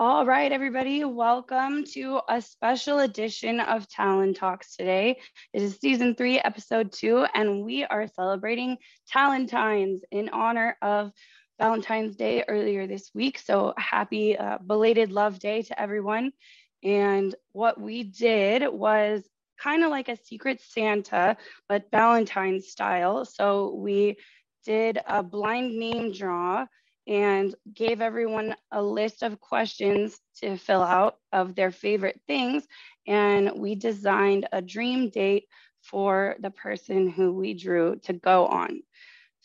All right, everybody, welcome to a special edition of Talent Talks today. It is season 3, episode 2, and we are celebrating Talentines in honor of Valentine's Day earlier this week. So happy belated love day to everyone. And what we did was kind of like a secret Santa, but Valentine style. So we did a blind name draw and gave everyone a list of questions to fill out of their favorite things. And we designed a dream date for the person who we drew to go on.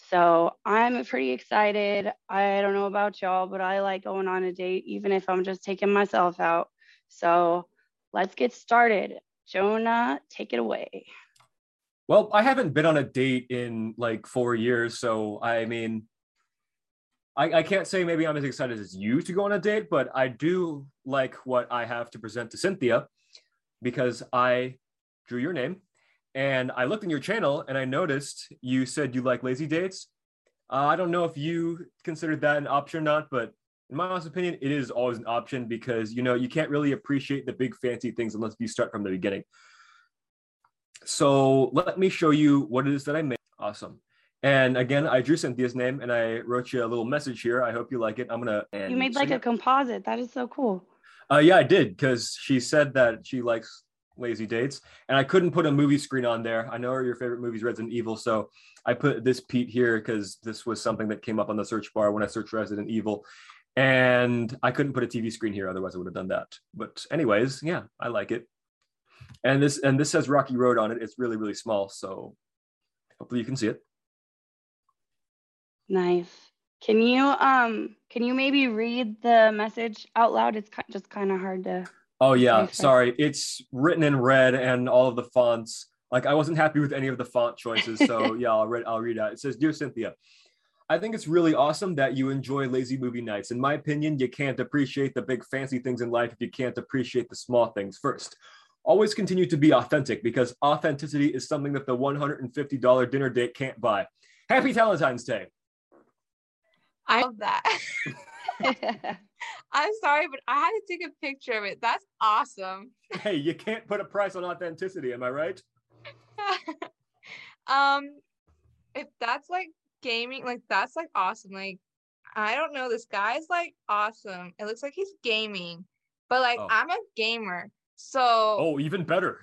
So I'm pretty excited. I don't know about y'all, but I like going on a date, even if I'm just taking myself out. So let's get started. Jonah, take it away. Well, I haven't been on a date in like 4 years, so I mean, I can't say maybe I'm as excited as you to go on a date, but I do like what I have to present to Cynthia because I drew your name and I looked in your channel and I noticed you said you like lazy dates. I don't know if you considered that an option or not, but in my honest opinion, it is always an option because, you know, you can't really appreciate the big fancy things unless you start from the beginning. So let me show you what it is that I made. Awesome. And again, I drew Cynthia's name and I wrote you a little message here. I hope you like it. You made like a composite. That is so cool. Yeah, I did, because she said that she likes lazy dates and I couldn't put a movie screen on there. I know your favorite movie is Resident Evil. So I put this Pete here because this was something that came up on the search bar when I searched Resident Evil, and I couldn't put a TV screen here. Otherwise I would have done that. But anyways, yeah, I like it. And this says Rocky Road on it. It's really, really small. So hopefully you can see it. Nice. Can you maybe read the message out loud? It's just kind of hard to. Oh yeah, sorry. It's written in red and all of the fonts. Like I wasn't happy with any of the font choices, so yeah, I'll read out. It says, "Dear Cynthia, I think it's really awesome that you enjoy lazy movie nights. In my opinion, you can't appreciate the big fancy things in life if you can't appreciate the small things first. Always continue to be authentic because authenticity is something that the $150 dinner date can't buy. Happy Valentine's Day." I love that. I'm sorry, but I had to take a picture of it. That's awesome. Hey, you can't put a price on authenticity, am I right? If that's like gaming, like that's like awesome. Like, I don't know, this guy's like awesome. It looks like he's gaming, but like I'm a gamer, so even better.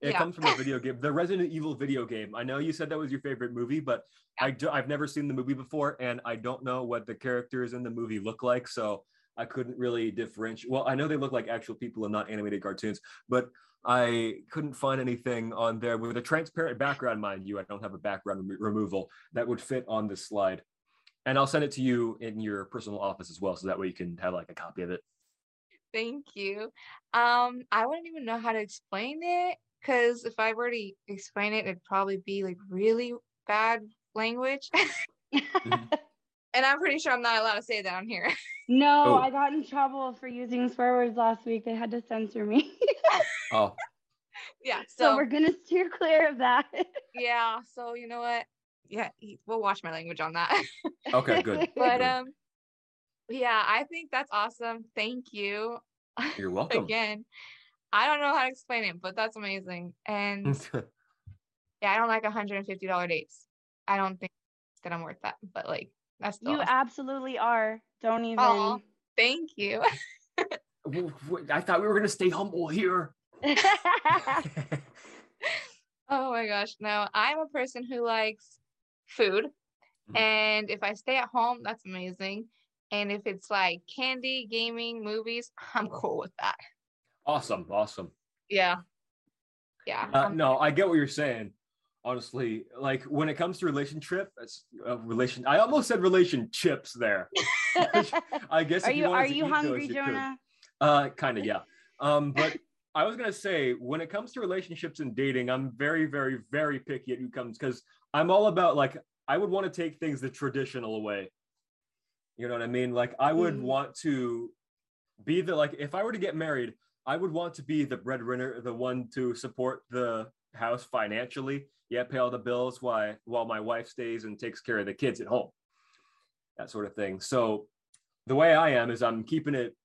It comes from a video game, the Resident Evil video game. I know you said that was your favorite movie, but I've never seen the movie before, and I don't know what the characters in the movie look like, so I couldn't really differentiate. Well, I know they look like actual people and not animated cartoons, but I couldn't find anything on there with a transparent background, mind you. I don't have a background removal that would fit on this slide. And I'll send it to you in your personal office as well, so that way you can have like a copy of it. Thank you. I wouldn't even know how to explain it, because if I were to explain it, it'd probably be like really bad language. Mm-hmm. And I'm pretty sure I'm not allowed to say that on here. No, I got in trouble for using swear words last week. They had to censor me. Oh. Yeah. So we're going to steer clear of that. Yeah. So you know what? Yeah. We'll watch my language on that. Okay, good. But yeah, I think that's awesome. Thank you. You're welcome. Again. I don't know how to explain it, but that's amazing. And yeah, I don't like $150 dates. I don't think that I'm worth that, but like, that's still awesome. Absolutely are. Don't even. Oh, thank you. I thought we were going to stay humble here. Oh my gosh. No, I'm a person who likes food. Mm-hmm. And if I stay at home, that's amazing. And if it's like candy, gaming, movies, I'm cool with that. Awesome. Yeah. No, I get what you're saying. Honestly, like when it comes to I almost said relationships there. I guess. Are you hungry, Jonah? Kind of, yeah. But I was gonna say, when it comes to relationships and dating, I'm very, very, very picky at who comes, because I'm all about like I would want to take things the traditional way. You know what I mean? Like I would want to be the, like if I were to get married, I would want to be the breadwinner, the one to support the house financially, yeah, pay all the bills while my wife stays and takes care of the kids at home, that sort of thing. So the way I am is I'm keeping it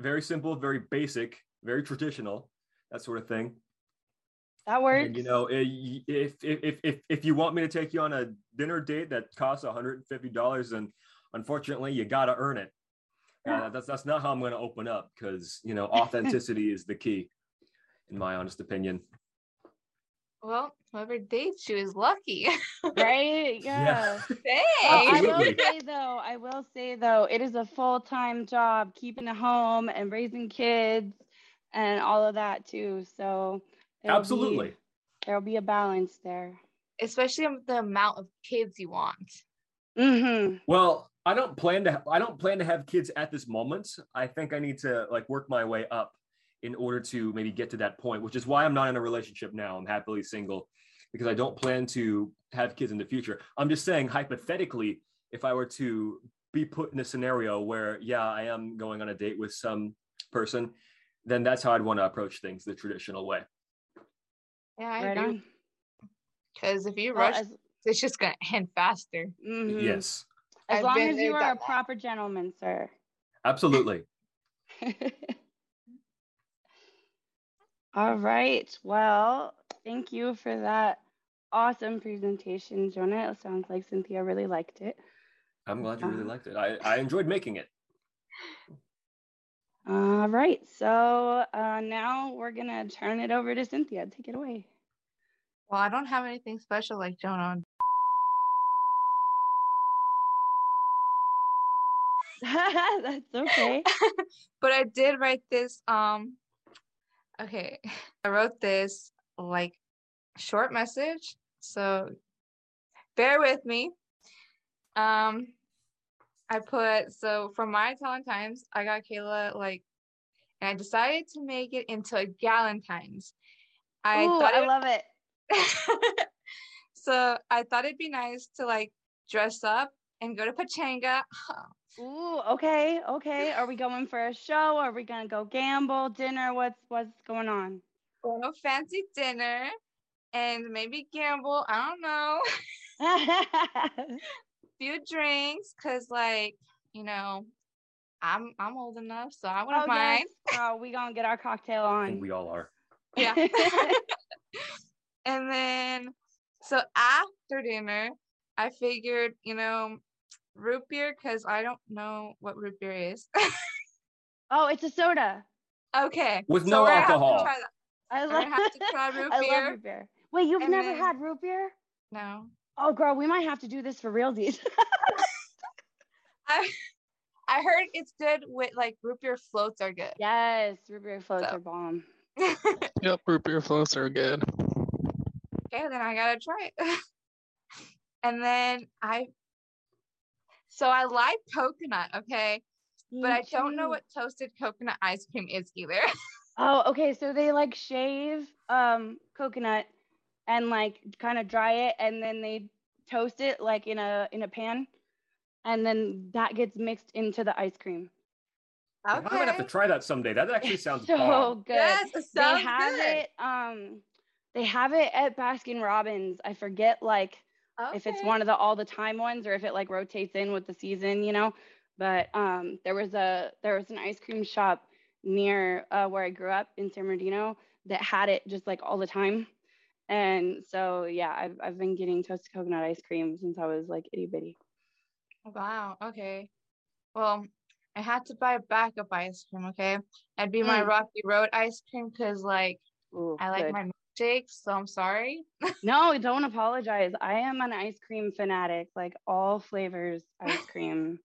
very simple, very basic, very traditional, that sort of thing. That works. And, you know, if you want me to take you on a dinner date that costs $150, then unfortunately you got to earn it. That's not how I'm going to open up, because, you know, authenticity is the key, in my honest opinion. Well, whoever dates you is lucky. Right? Yeah. Hey. I will say, though, it is a full-time job, keeping a home and raising kids and all of that, too. So absolutely. There'll be a balance there. Especially the amount of kids you want. Mm-hmm. Well, I don't plan to have kids at this moment. I think I need to like work my way up in order to maybe get to that point, which is why I'm not in a relationship now. I'm happily single because I don't plan to have kids in the future. I'm just saying hypothetically, if I were to be put in a scenario where, yeah, I am going on a date with some person, then that's how I'd want to approach things the traditional way. Yeah, I agree. Because if you rush, it's just going to end faster. Mm-hmm. Yes. As long as you are a proper gentleman, sir. Absolutely. All right. Well, thank you for that awesome presentation, Jonah. It sounds like Cynthia really liked it. I'm glad you really liked it. I enjoyed making it. All right. So now we're going to turn it over to Cynthia. Take it away. Well, I don't have anything special like Jonah. That's okay. But I did write this. Okay, I wrote this like short message, so bear with me. I put, so from my Talentimes, I got Kayla like, and I decided to make it into a Galentine's. I love it. So I thought it'd be nice to like dress up and go to Pachanga. Ooh, okay. Are we going for a show? Are we gonna go gamble, dinner? What's going on? Well, fancy dinner and maybe gamble. I don't know. Few drinks, cause like, you know, I'm old enough, so I wouldn't mind. Yes. Oh, we gonna get our cocktail on. I think we all are. Yeah. And then, so after dinner, I figured, you know, root beer, because I don't know what root beer is. Oh, it's a soda. Okay. With so no alcohol. I love root beer. Wait, you've never had root beer? No. Oh, girl, we might have to do this for realsies. I heard it's good with, like, root beer floats are good. Yes, root beer floats are bomb. Yep, root beer floats are good. Okay, then I gotta try it. And then So I like coconut, okay? But I don't know what toasted coconut ice cream is either. Oh, okay. So they like shave coconut and like kind of dry it, and then they toast it like in a pan, and then that gets mixed into the ice cream. Okay. I'm gonna have to try that someday. That actually sounds so good. Yes, it sounds good. They have it at Baskin-Robbins. I forget like. Okay. If it's one of the all the time ones, or if it like rotates in with the season, you know, but there was an ice cream shop near where I grew up in San Bernardino that had it just like all the time. And so, yeah, I've been getting toasted coconut ice cream since I was like itty bitty. Wow. Okay. Well, I had to buy a backup ice cream. Okay. That'd be my Rocky Road ice cream. Cause like, ooh, I like good. My so I'm sorry. No, don't apologize. I am an ice cream fanatic. Like all flavors ice cream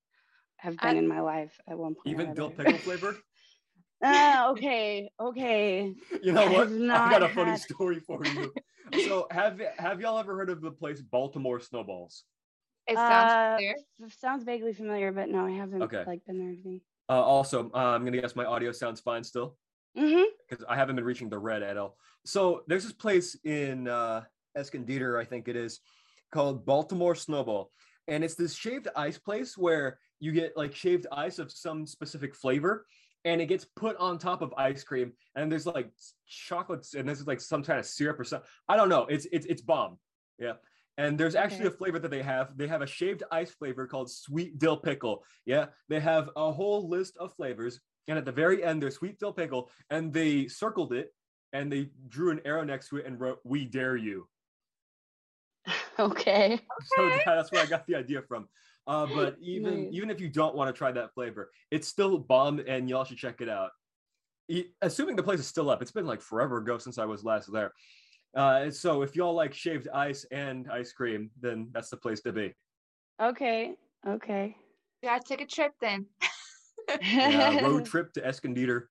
have been in my life at one point. Even dill pickle flavor? Okay. You know what? I've got a funny story for you. So have y'all ever heard of the place Baltimore Snowballs? It sounds familiar. It sounds vaguely familiar, but no, I haven't like been there or anything. Also, I'm going to guess my audio sounds fine still. Mm-hmm. Because I haven't been reaching the red at all. So there's this place in Escondido, I think it is, called Baltimore Snowball. And it's this shaved ice place where you get like shaved ice of some specific flavor, and it gets put on top of ice cream. And there's like chocolates, and there's like some kind of syrup or something. I don't know. It's bomb. Yeah. And there's actually a flavor that they have. They have a shaved ice flavor called sweet dill pickle. Yeah. They have a whole list of flavors. And at the very end, there's sweet-dill pickle, and they circled it, and they drew an arrow next to it and wrote, "We dare you." Okay. So that's where I got the idea from. But even even if you don't want to try that flavor, it's still bomb, and y'all should check it out. Assuming the place is still up. It's been like forever ago since I was last there. So if y'all like shaved ice and ice cream, then that's the place to be. Okay. Okay. Yeah, take a trip then. Yeah, road trip to Escondido.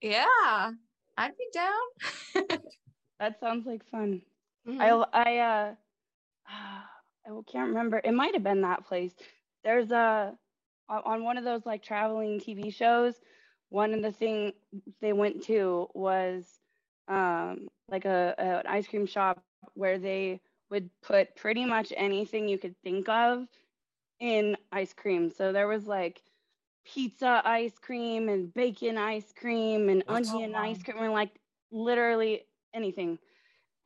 Yeah, I'd be down. That sounds like fun. Mm-hmm. I can't remember. It might have been that place. There's on one of those like traveling TV shows, one of the things they went to was like an ice cream shop where they would put pretty much anything you could think of in ice cream. So there was like pizza ice cream and bacon ice cream and onion ice cream and like literally anything.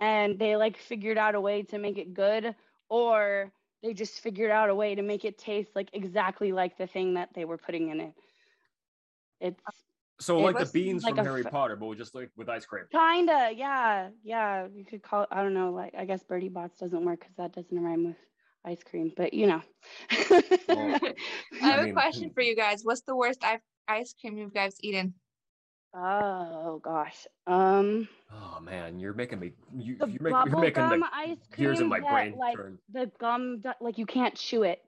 And they like figured out a way to make it good, or they just figured out a way to make it taste like exactly like the thing that they were putting in it. So like the beans like from Harry Potter, but just like with ice cream. Kinda, yeah, yeah. You could call it, I don't know, like I guess Birdie Bott's doesn't work because that doesn't rhyme with ice cream, but you know. Well, I have a question for you guys. What's the worst ice cream you guys eaten? Oh gosh. Oh man, you're making me. You're making the ice cream gears in my brain turn. The gum, like you can't chew it.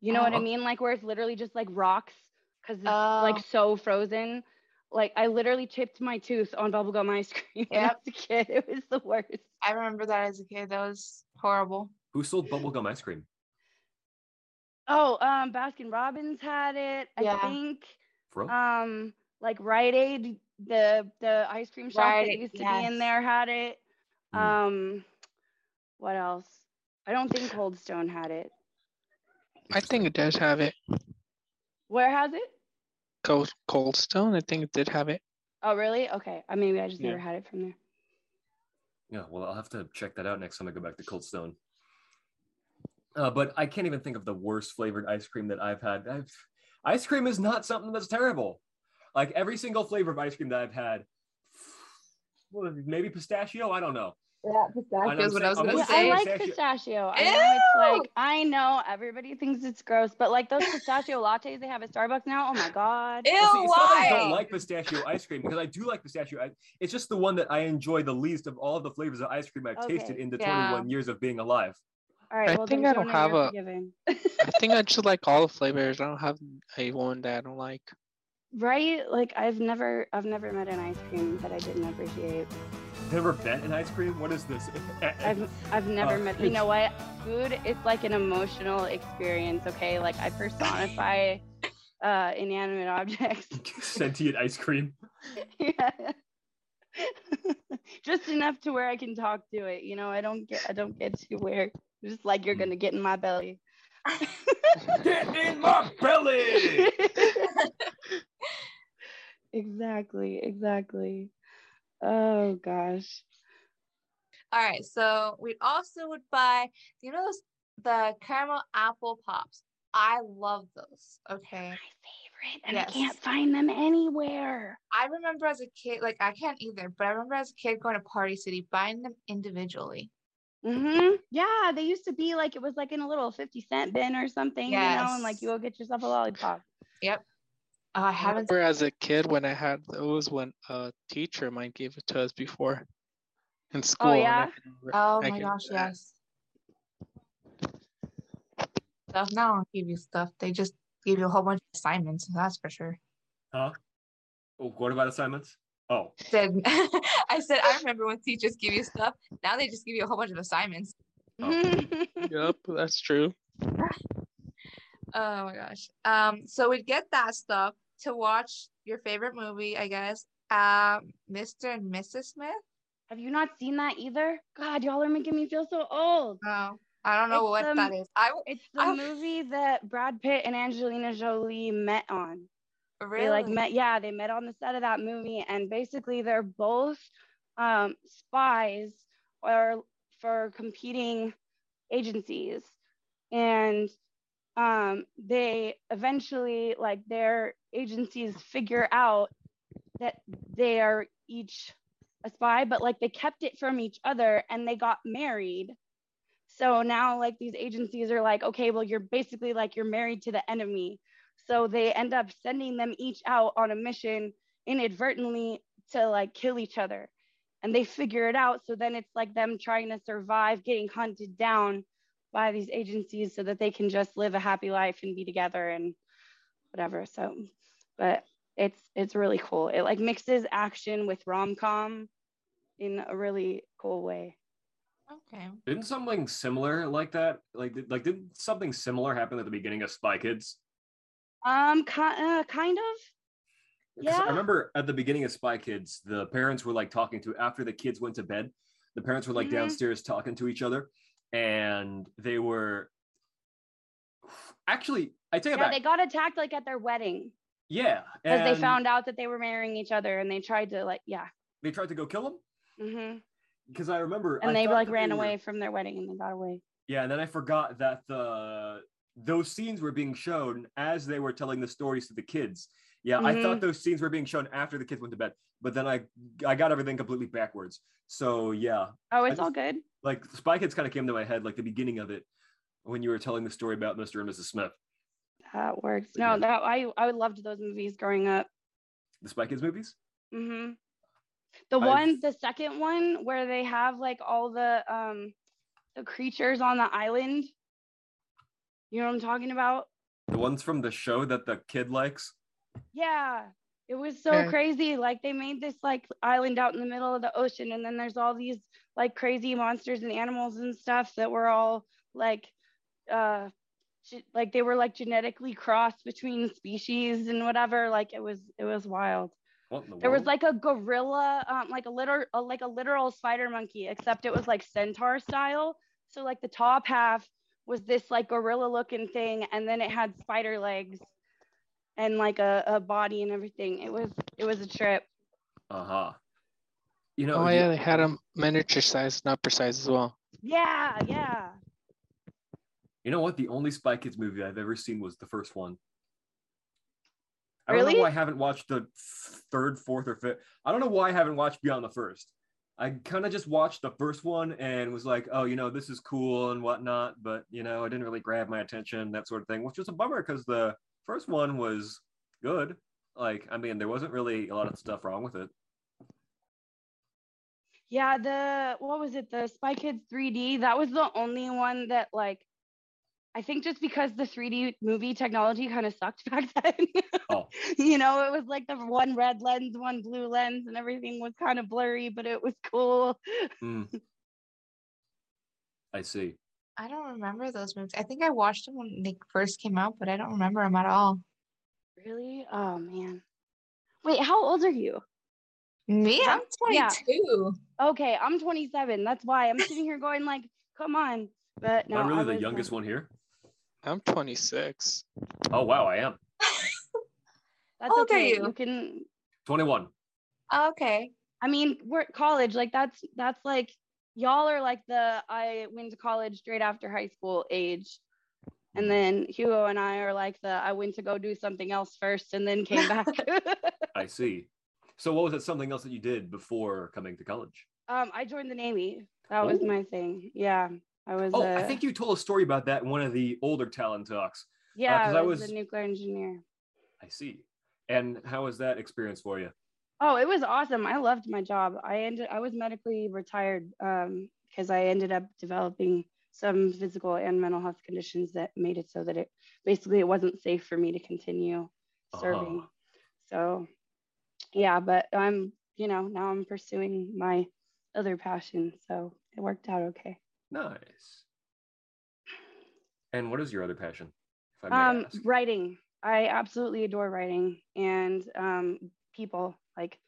You know what I mean? Like where it's literally just like rocks because it's like so frozen. Like I literally chipped my tooth on bubblegum ice cream when I was a kid. It was the worst. I remember that as a kid. That was horrible. Who sold bubblegum ice cream? Oh, Baskin-Robbins had it, I think. Bro. Like Rite Aid, the ice cream shop that used to be in there had it. What else? I don't think Cold Stone had it. I think it does have it. Where has it? Cold Stone, I think it did have it. Oh, really? Okay. Maybe I just never had it from there. Yeah, well, I'll have to check that out next time I go back to Cold Stone. But I can't even think of the worst flavored ice cream that I've had. Ice cream is not something that's terrible. Like every single flavor of ice cream that I've had, maybe pistachio, I don't know. Yeah, pistachio is what I was going to say. I like pistachio. I know it's like, I know everybody thinks it's gross, but like those pistachio lattes they have at Starbucks now, oh my God. Ew, why? I don't like pistachio ice cream because I do like pistachio. It's just the one that I enjoy the least of all the flavors of ice cream I've tasted in the 21 years of being alive. All right, I think I don't have a. I think I just like all the flavors. I don't have a one that I don't like. Right? Like I've never met an ice cream that I didn't appreciate. Never met an ice cream? What is this? I've never met. You know what? Food is like an emotional experience. Okay, like I personify inanimate objects. Sentient ice cream. Yeah. Just enough to where I can talk to it. You know, I don't get to where. Just like you're gonna get in my belly. Get in my belly. Exactly. Oh gosh. All right, so we also would buy, you know, the caramel apple pops. I love those. Okay. My favorite, and I can't find them anywhere. I remember as a kid, like I can't either, but I remember as a kid going to Party City, buying them individually. Mm-hmm. Yeah, they used to be like, it was like in a little 50-cent bin or something, you know, and like you go get yourself a lollipop. Yep. I haven't. I remember as a kid when I had those, when a teacher might give it to us before in school. Oh yeah. Yes. Stuff. Now I don't give you stuff. They just give you a whole bunch of assignments. That's for sure. Huh? What about assignments? Oh. I said, I remember when teachers give you stuff. Now they just give you a whole bunch of assignments. Oh. Yep, that's true. Oh my gosh. So we'd get that stuff to watch your favorite movie, I guess. Mr. and Mrs. Smith. Have you not seen that either? God, y'all are making me feel so old. No, I don't know what that is. It's the movie that Brad Pitt and Angelina Jolie met on. Really? They they met on the set of that movie, and basically they're both spies or for competing agencies, and they eventually, like, their agencies figure out that they are each a spy, but like they kept it from each other and they got married. So now like these agencies are like, okay, well, you're basically like, you're married to the enemy. So they end up sending them each out on a mission inadvertently to like kill each other. And they figure it out. So then it's like them trying to survive getting hunted down by these agencies so that they can just live a happy life and be together and whatever. So, but it's really cool. It like mixes action with rom-com in a really cool way. Okay. Didn't something similar like that? Like did something similar happen at the beginning of Spy Kids? Kind of. Yeah. I remember at the beginning of Spy Kids, the parents were like talking to, after the kids went to bed, the parents were like downstairs talking to each other, and they were actually, I take it back. They got attacked like at their wedding. Yeah. Because they found out that they were marrying each other and they tried to like, they tried to go kill them? Mm-hmm. Because I remember. And they like ran away from their wedding and they got away. Yeah. And then I forgot that those scenes were being shown as they were telling the stories to the kids. Yeah. Mm-hmm. I thought those scenes were being shown after the kids went to bed, but then I got everything completely backwards. So yeah. Oh, it's all good. Like Spy Kids kind of came to my head, like the beginning of it when you were telling the story about Mr. and Mrs. Smith. That works. No, yeah. I loved those movies growing up. The Spy Kids movies? Mm-hmm. The second one where they have like all the creatures on the island. You know what I'm talking about? The ones from the show that the kid likes? Yeah. It was so crazy. Like they made this like island out in the middle of the ocean, and then there's all these like crazy monsters and animals and stuff that were all like they were like genetically crossed between species and whatever. Like it was wild. There was like a gorilla, like a literal spider monkey, except it was like centaur style. So like the top half was this like gorilla looking thing, and then it had spider legs and like a body and everything. It was a trip. Uh-huh. You know. Oh yeah, they had them miniature size and upper size as well. Yeah, yeah. You know what? The only Spy Kids movie I've ever seen was the first one. I don't know why I haven't watched the third, fourth, or fifth. I don't know why I haven't watched Beyond the First. I kind of just watched the first one and was like, oh, you know, this is cool and whatnot. But, you know, it didn't really grab my attention, that sort of thing, which was a bummer because the first one was good. Like, I mean, there wasn't really a lot of stuff wrong with it. Yeah, the Spy Kids 3D, that was the only one that, like, I think just because the 3D movie technology kind of sucked back then. Oh. You know, it was like the one red lens, one blue lens, and everything was kind of blurry, but it was cool. I see. I don't remember those movies. I think I watched them when they first came out, but I don't remember them at all. Really? Oh, man. Wait, how old are you? Me? I'm 22. Yeah. Okay, I'm 27. That's why I'm sitting here going like, come on. But no, I'm really the youngest one here. I'm 26. Oh wow, I am. That's how old are you? You can 21. Oh, okay. I mean, we're at college. Like that's like y'all are like the I went to college straight after high school age, and then Hugo and I are like the I went to go do something else first and then came back. I see. So what was it? Something else that you did before coming to college? I joined the Navy. That was my thing. Yeah. I think you told a story about that in one of the older Talent Talks. Yeah, I was a nuclear engineer. I see. And how was that experience for you? Oh, it was awesome. I loved my job. I was medically retired because I ended up developing some physical and mental health conditions that made it so that it basically it wasn't safe for me to continue serving. Uh-huh. So, yeah, but I'm, you know, now I'm pursuing my other passion. So it worked out okay. Nice. And what is your other passion? If I may ask? Writing. I absolutely adore writing and people, like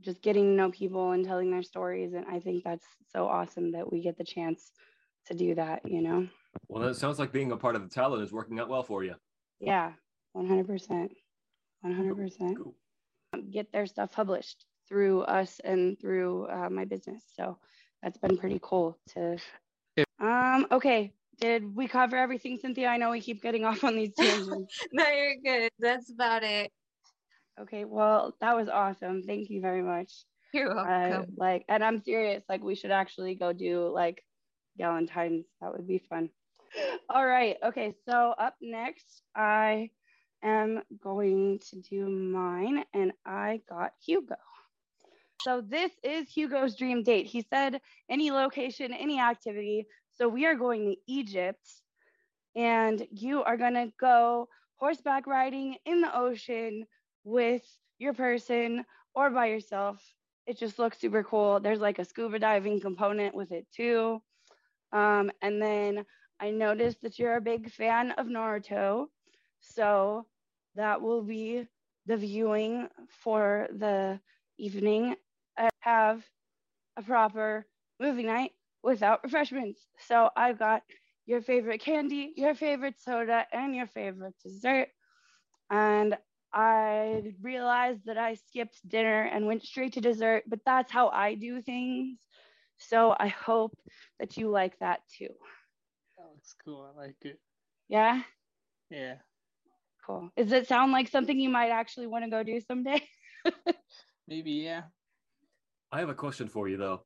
just getting to know people and telling their stories. And I think that's so awesome that we get the chance to do that, you know? Well, that sounds like being a part of the Talent is working out well for you. Yeah, 100%. 100%. Cool. Get their stuff published through us and through my business. So that's been pretty cool to... Okay, Did we cover everything, Cynthia? I know we keep getting off on these tangents. No, you're good. That's about it. Okay, well, that was awesome. Thank you very much. You're welcome. And I'm serious. We should actually go do Galentine's. That would be fun. All right. Okay. So up next, I am going to do mine, and I got Hugo. So this is Hugo's dream date. He said any location, any activity. So we are going to Egypt, and you are going to go horseback riding in the ocean with your person or by yourself. It just looks super cool. There's a scuba diving component with it too. And then I noticed that you're a big fan of Naruto. So that will be the viewing for the evening. Have a proper movie night without refreshments. So I've got your favorite candy, your favorite soda, and your favorite dessert. And I realized that I skipped dinner and went straight to dessert, but that's how I do things. So I hope that you like that too. That looks cool. I like it. Yeah? Yeah. Cool. Does it sound like something you might actually want to go do someday? Maybe, yeah. I have a question for you, though.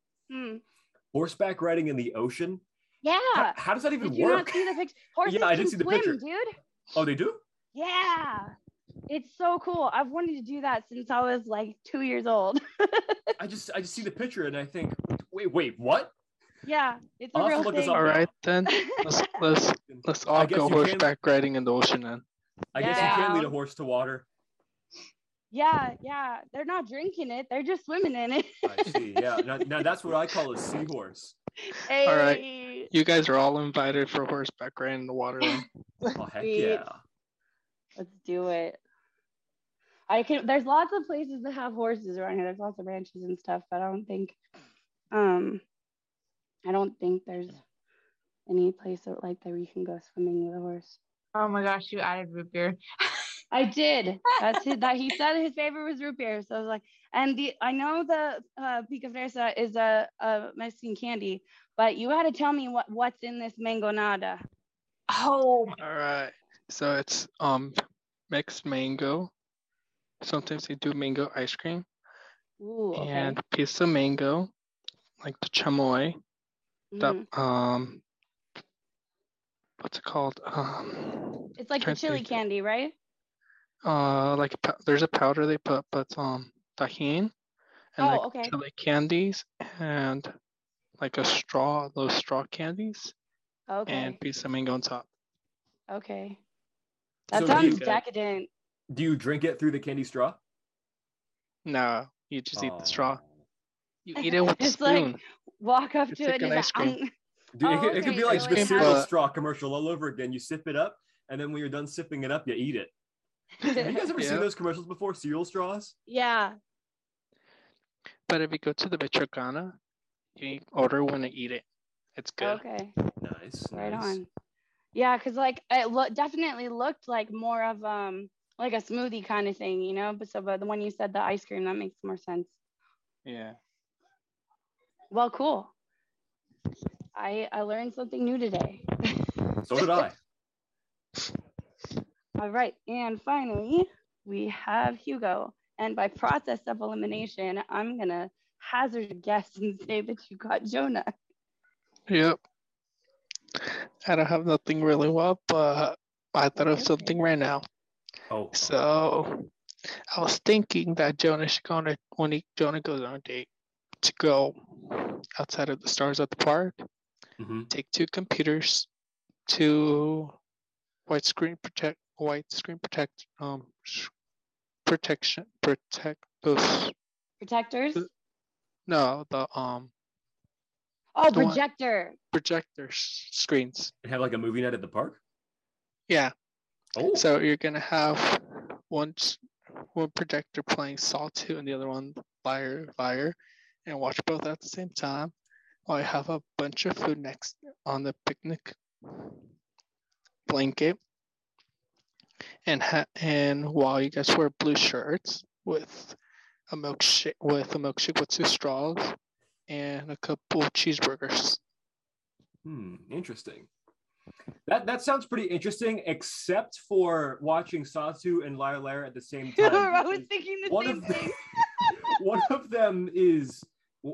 Horseback riding in the ocean? Yeah. How does that even work? Did you not see the picture? Horses I did see the picture. Dude. Oh, they do? Yeah. It's so cool. I've wanted to do that since I was 2 years old. I just see the picture and I think, wait, what? Yeah, it's a real thing. All right, then. Let's all go horseback riding in the ocean, then. I guess you can lead a horse to water. Yeah. They're not drinking it. They're just swimming in it. I see, yeah. Now that's what I call a seahorse. Hey. All right. You guys are all invited for horseback riding in the water, then. Oh, heck yeah. Let's do it. There's lots of places that have horses around here. There's lots of ranches and stuff, but I don't think there's any place that where you can go swimming with a horse. Oh my gosh, you added root beer. I did. That's that he said his favorite was root beer. So I was I know the pica fresa is a Mexican candy, but you had to tell me what's in this mangonada. Oh. All right. So it's mixed mango. Sometimes they do mango ice cream. Ooh, okay. And piece of mango, like the chamoy. The what's it called? It's like the chili candy, right? There's a powder they put, but tajin and chili candies and those straw candies. Okay. And piece of mango on top. Okay. That sounds decadent. Do you drink it through the candy straw? No, you just eat the straw. You eat it with a spoon. Walk up to it and ice cream. It could be the cereal straw commercial all over again. You sip it up, and then when you're done sipping it up, you eat it. Have you guys ever seen those commercials before? Cereal straws? Yeah. But if you go to the Michoacana, you order one to eat it. It's good. Okay. Nice. Right on. Yeah, because it definitely looked like more of a smoothie kind of thing, you know? But the one you said, the ice cream, that makes more sense. Yeah. Well, cool. I learned something new today. So did I. All right. And finally, we have Hugo. And by process of elimination, I'm going to hazard a guess and say that you got Jonah. Yep. I don't have nothing really well, but I thought of something right now. Oh. So I was thinking that Jonah should go Jonah goes on a date, to go outside of the stars at the park, take two computers, two protectors. Projector screens. And have a movie night at the park? Yeah. Oh. So you're going to have one projector playing Saw 2 and the other one Liar Liar, and watch both at the same time. I have a bunch of food next on the picnic blanket, and while you guys wear blue shirts with a milkshake with two straws and a couple of cheeseburgers. Interesting. That sounds pretty interesting, except for watching Saw 2 and Liar Liar at the same time. I was thinking the same thing.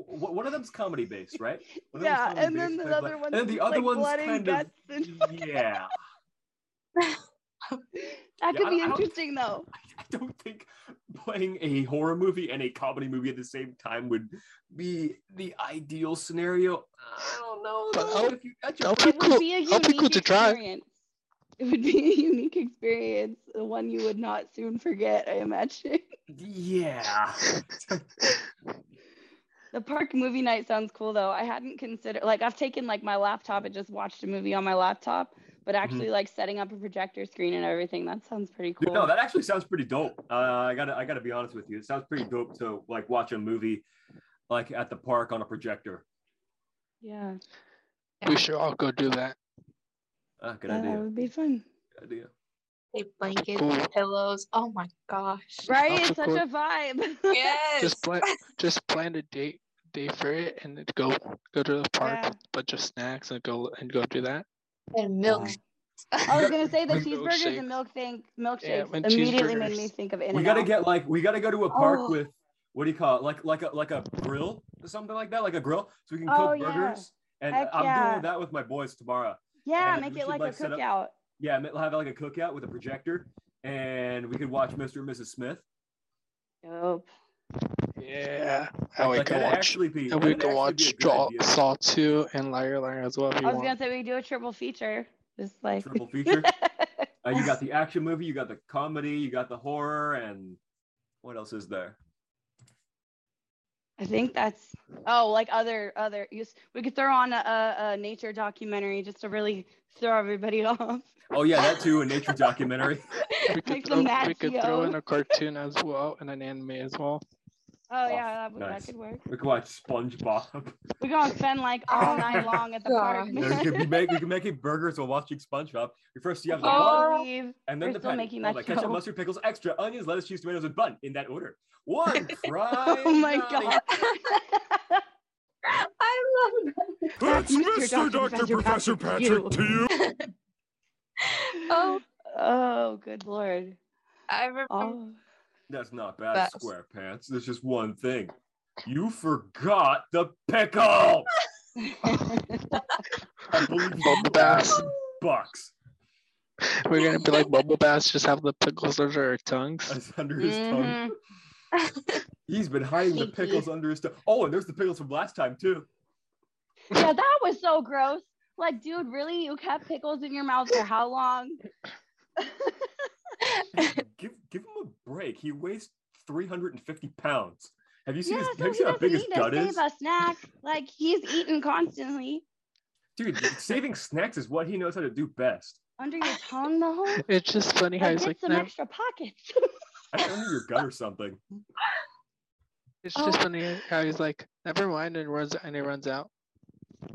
One of them's comedy based, right? Yeah, and then the other one. And the other one's kind of yeah. That could be interesting, though. I don't think playing a horror movie and a comedy movie at the same time would be the ideal scenario. I don't know. It would be a unique experience, one you would not soon forget, I imagine. Yeah. The park movie night sounds cool, though. I hadn't considered, I've taken, my laptop and just watched a movie on my laptop, but actually, setting up a projector screen and everything, that sounds pretty cool. No, that actually sounds pretty dope. I gotta be honest with you. It sounds pretty dope to, watch a movie, at the park on a projector. Yeah. We should all go do that. Good idea. That would be fun. Good idea. They blankets, pillows. Oh, my gosh. Right? It's such a vibe. Yes. Just plan a day for it and go to the park with a bunch of snacks and go do that and milk. I was gonna say the cheeseburgers and milkshakes immediately made me think of In-N-Out. We gotta go to a park with a grill or something like that, like a grill, so we can cook burgers. Yeah. And I'm doing that with my boys tomorrow. Yeah, and make it like a cookout. Yeah, we'll have a cookout with a projector, and we could watch Mr. and Mrs. Smith. Dope. Yeah, we can watch Saw 2 and Liar Liar as well. I was gonna say we do a triple feature, triple feature. You got the action movie, you got the comedy, you got the horror, and what else is there? I think that's other use. We could throw on a nature documentary just to really throw everybody off. Oh yeah, that too, a nature documentary. we could throw in a cartoon as well and an anime as well. Oh yeah, that could work. We could watch SpongeBob. We're gonna spend all night long at the park. We can make burgers while watching SpongeBob. We first have the bun, and then ketchup, mustard, pickles, extra onions, lettuce, cheese, tomatoes, and bun in that order. One fry. Oh my god! I love that. That's Mr. Dr. Professor Patrick to you. Oh, good lord! I remember. Oh. That's not bad, SquarePants. There's just one thing. You forgot the pickle! I believe Bubble Bass. Bucks. We're going to be like Bubble Bass, just have the pickles under our tongues. That's under his tongue. He's been hiding the pickles under his tongue. Oh, and there's the pickles from last time, too. Yeah, that was so gross. Dude, really? You kept pickles in your mouth for how long? Give him a break. He weighs 350 pounds. Have you seen how big his gut is? Save a snack. He's eating constantly. Dude, saving snacks is what he knows how to do best. Under your tongue, though? It's just funny how he's some extra pockets. Under your gut or something. It's just funny how he's never mind, and it runs out.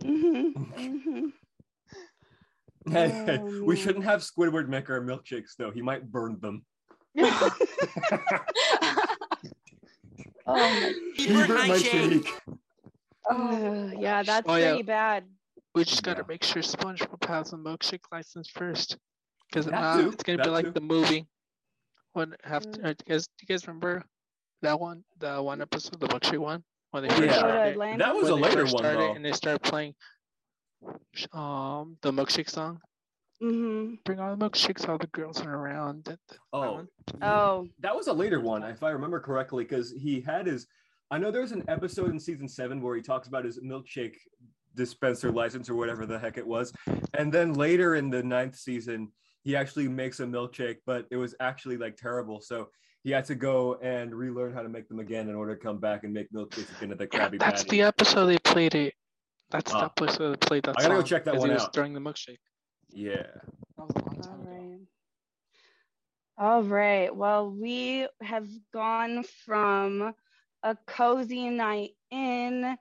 Mm-hmm. Hey, we shouldn't have Squidward make our milkshakes, though. He might burn them. He burned my shake. Oh, yeah, that's pretty bad. We just got to make sure SpongeBob has a milkshake license first. Because it's going to be like the movie. Do you guys remember that one episode, the milkshake one? When they first started. That was a later one, though. And they started playing the milkshake song. Mm-hmm. Bring all the milkshakes, all the girls are around. That was a later one, if I remember correctly, because he had his. I know there's an episode in season 7 where he talks about his milkshake dispenser license or whatever the heck it was, and then later in the 9th season, he actually makes a milkshake, but it was actually terrible. So he had to go and relearn how to make them again in order to come back and make milkshakes again at the Krabby Patty. That's the episode they played it. That's the place where they played that song. I gotta go check that one out during the milkshake. Yeah. All right. Well, we have gone from a cozy night in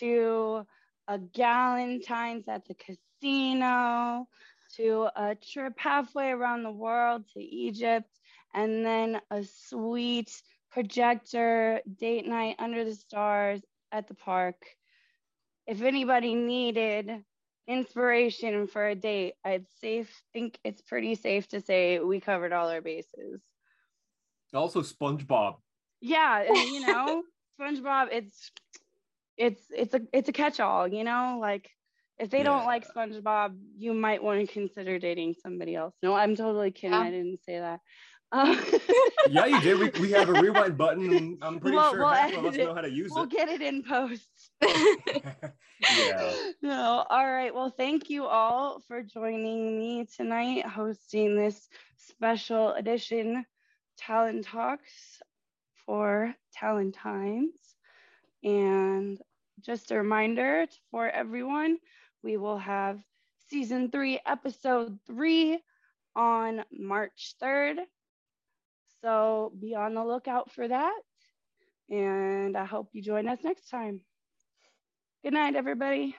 to a galentine's at the casino to a trip halfway around the world to Egypt, and then a sweet projector date night under the stars at the park. If anybody needed Inspiration for a date. I think it's pretty safe to say we covered all our bases. Also SpongeBob. Yeah, and, you know, SpongeBob, it's a catch-all, you know? Like, if they don't like SpongeBob, you might want to consider dating somebody else. No, I'm totally kidding. Yeah. I didn't say that. Yeah, you did. We have a rewind button, and I'm pretty sure half of us know how to use it. We'll get it in post. Yeah. No. All right. Well, thank you all for joining me tonight, hosting this special edition Talent Talks for Talent Times. And just a reminder for everyone, we will have season 3, episode 3 on March 3rd. So be on the lookout for that. And I hope you join us next time. Good night, everybody.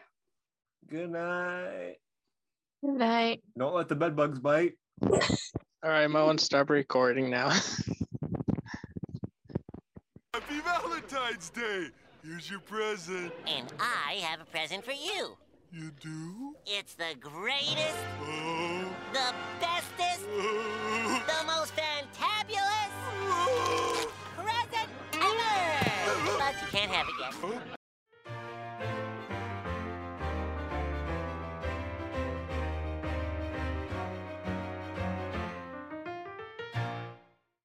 Good night. Good night. Don't let the bed bugs bite. All right, Moen, stop recording now. Happy Valentine's Day. Here's your present. And I have a present for you. You do? It's the greatest, the bestest, the most fantabulous present ever! But you can't have it yet.